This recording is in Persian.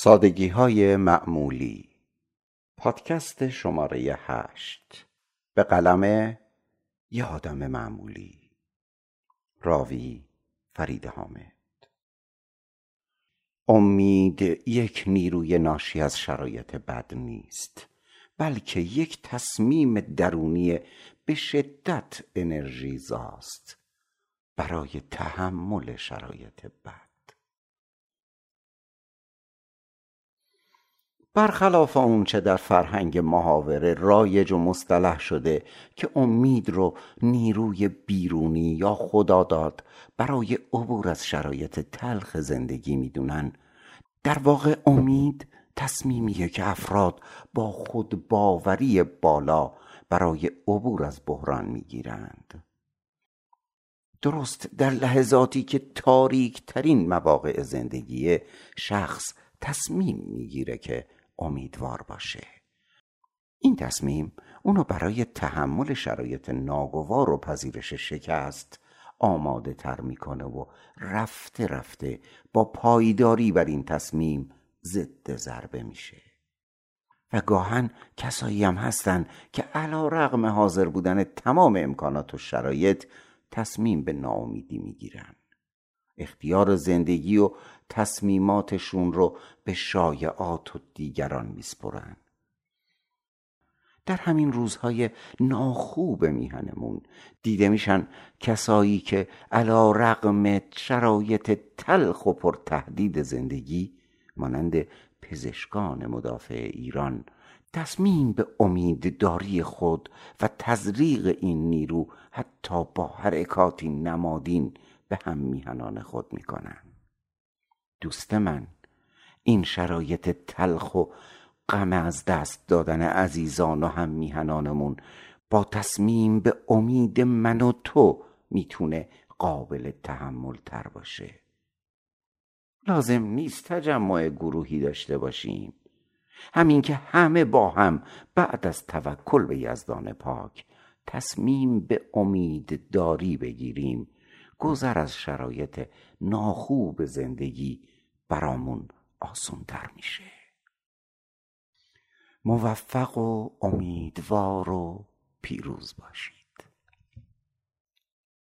سادگی های معمولی، پادکست شماره 8، به قلم یه آدم معمولی. راوی فرید حامد. امید یک نیروی ناشی از شرایط بد نیست، بلکه یک تصمیم درونی به شدت انرژی زاست برای تحمل شرایط بد. برخلاف آنچه در فرهنگ محاوره رایج و مصطلح شده که امید رو نیروی بیرونی یا خدا داد برای عبور از شرایط تلخ زندگی میدونن، در واقع امید تصمیمیه که افراد با خود باوری بالا برای عبور از بحران میگیرند. درست در لحظاتی که تاریک ترین مواقع زندگی شخص تصمیم میگیره که امیدوار باشه. این تصمیم اونو برای تحمل شرایط ناگوار و پذیرش شکست آماده تر میکنه و رفته رفته با پایداری بر این تصمیم ضد ضربه میشه. و گاهن کسایی هم هستن که علی رغم حاضر بودن تمام امکانات و شرایط تصمیم به ناامیدی میگیرن. اختیار زندگی و تصمیماتشون رو به شایعات و دیگران میسپرن. در همین روزهای ناخوب میهنمون دیده میشن کسایی که علی رغم شرایط تلخ و پرتهدید زندگی، مانند پزشکان مدافع ایران، تصمیم به امیدداری خود و تزریق این نیرو حتی با حرکاتی نمادین به هم میهنان خود میکنن. دوست من، این شرایط تلخ و غم از دست دادن عزیزان و هم میهنانمون با تصمیم به امید من و تو میتونه قابل تحمل تر باشه. لازم نیست تجمع گروهی داشته باشیم. همین که همه با هم بعد از توکل به یزدان پاک تصمیم به امیدداری بگیریم، گذر از شرایط ناخوب زندگی برامون آسان‌تر میشه. موفق و امیدوار و پیروز باشیم.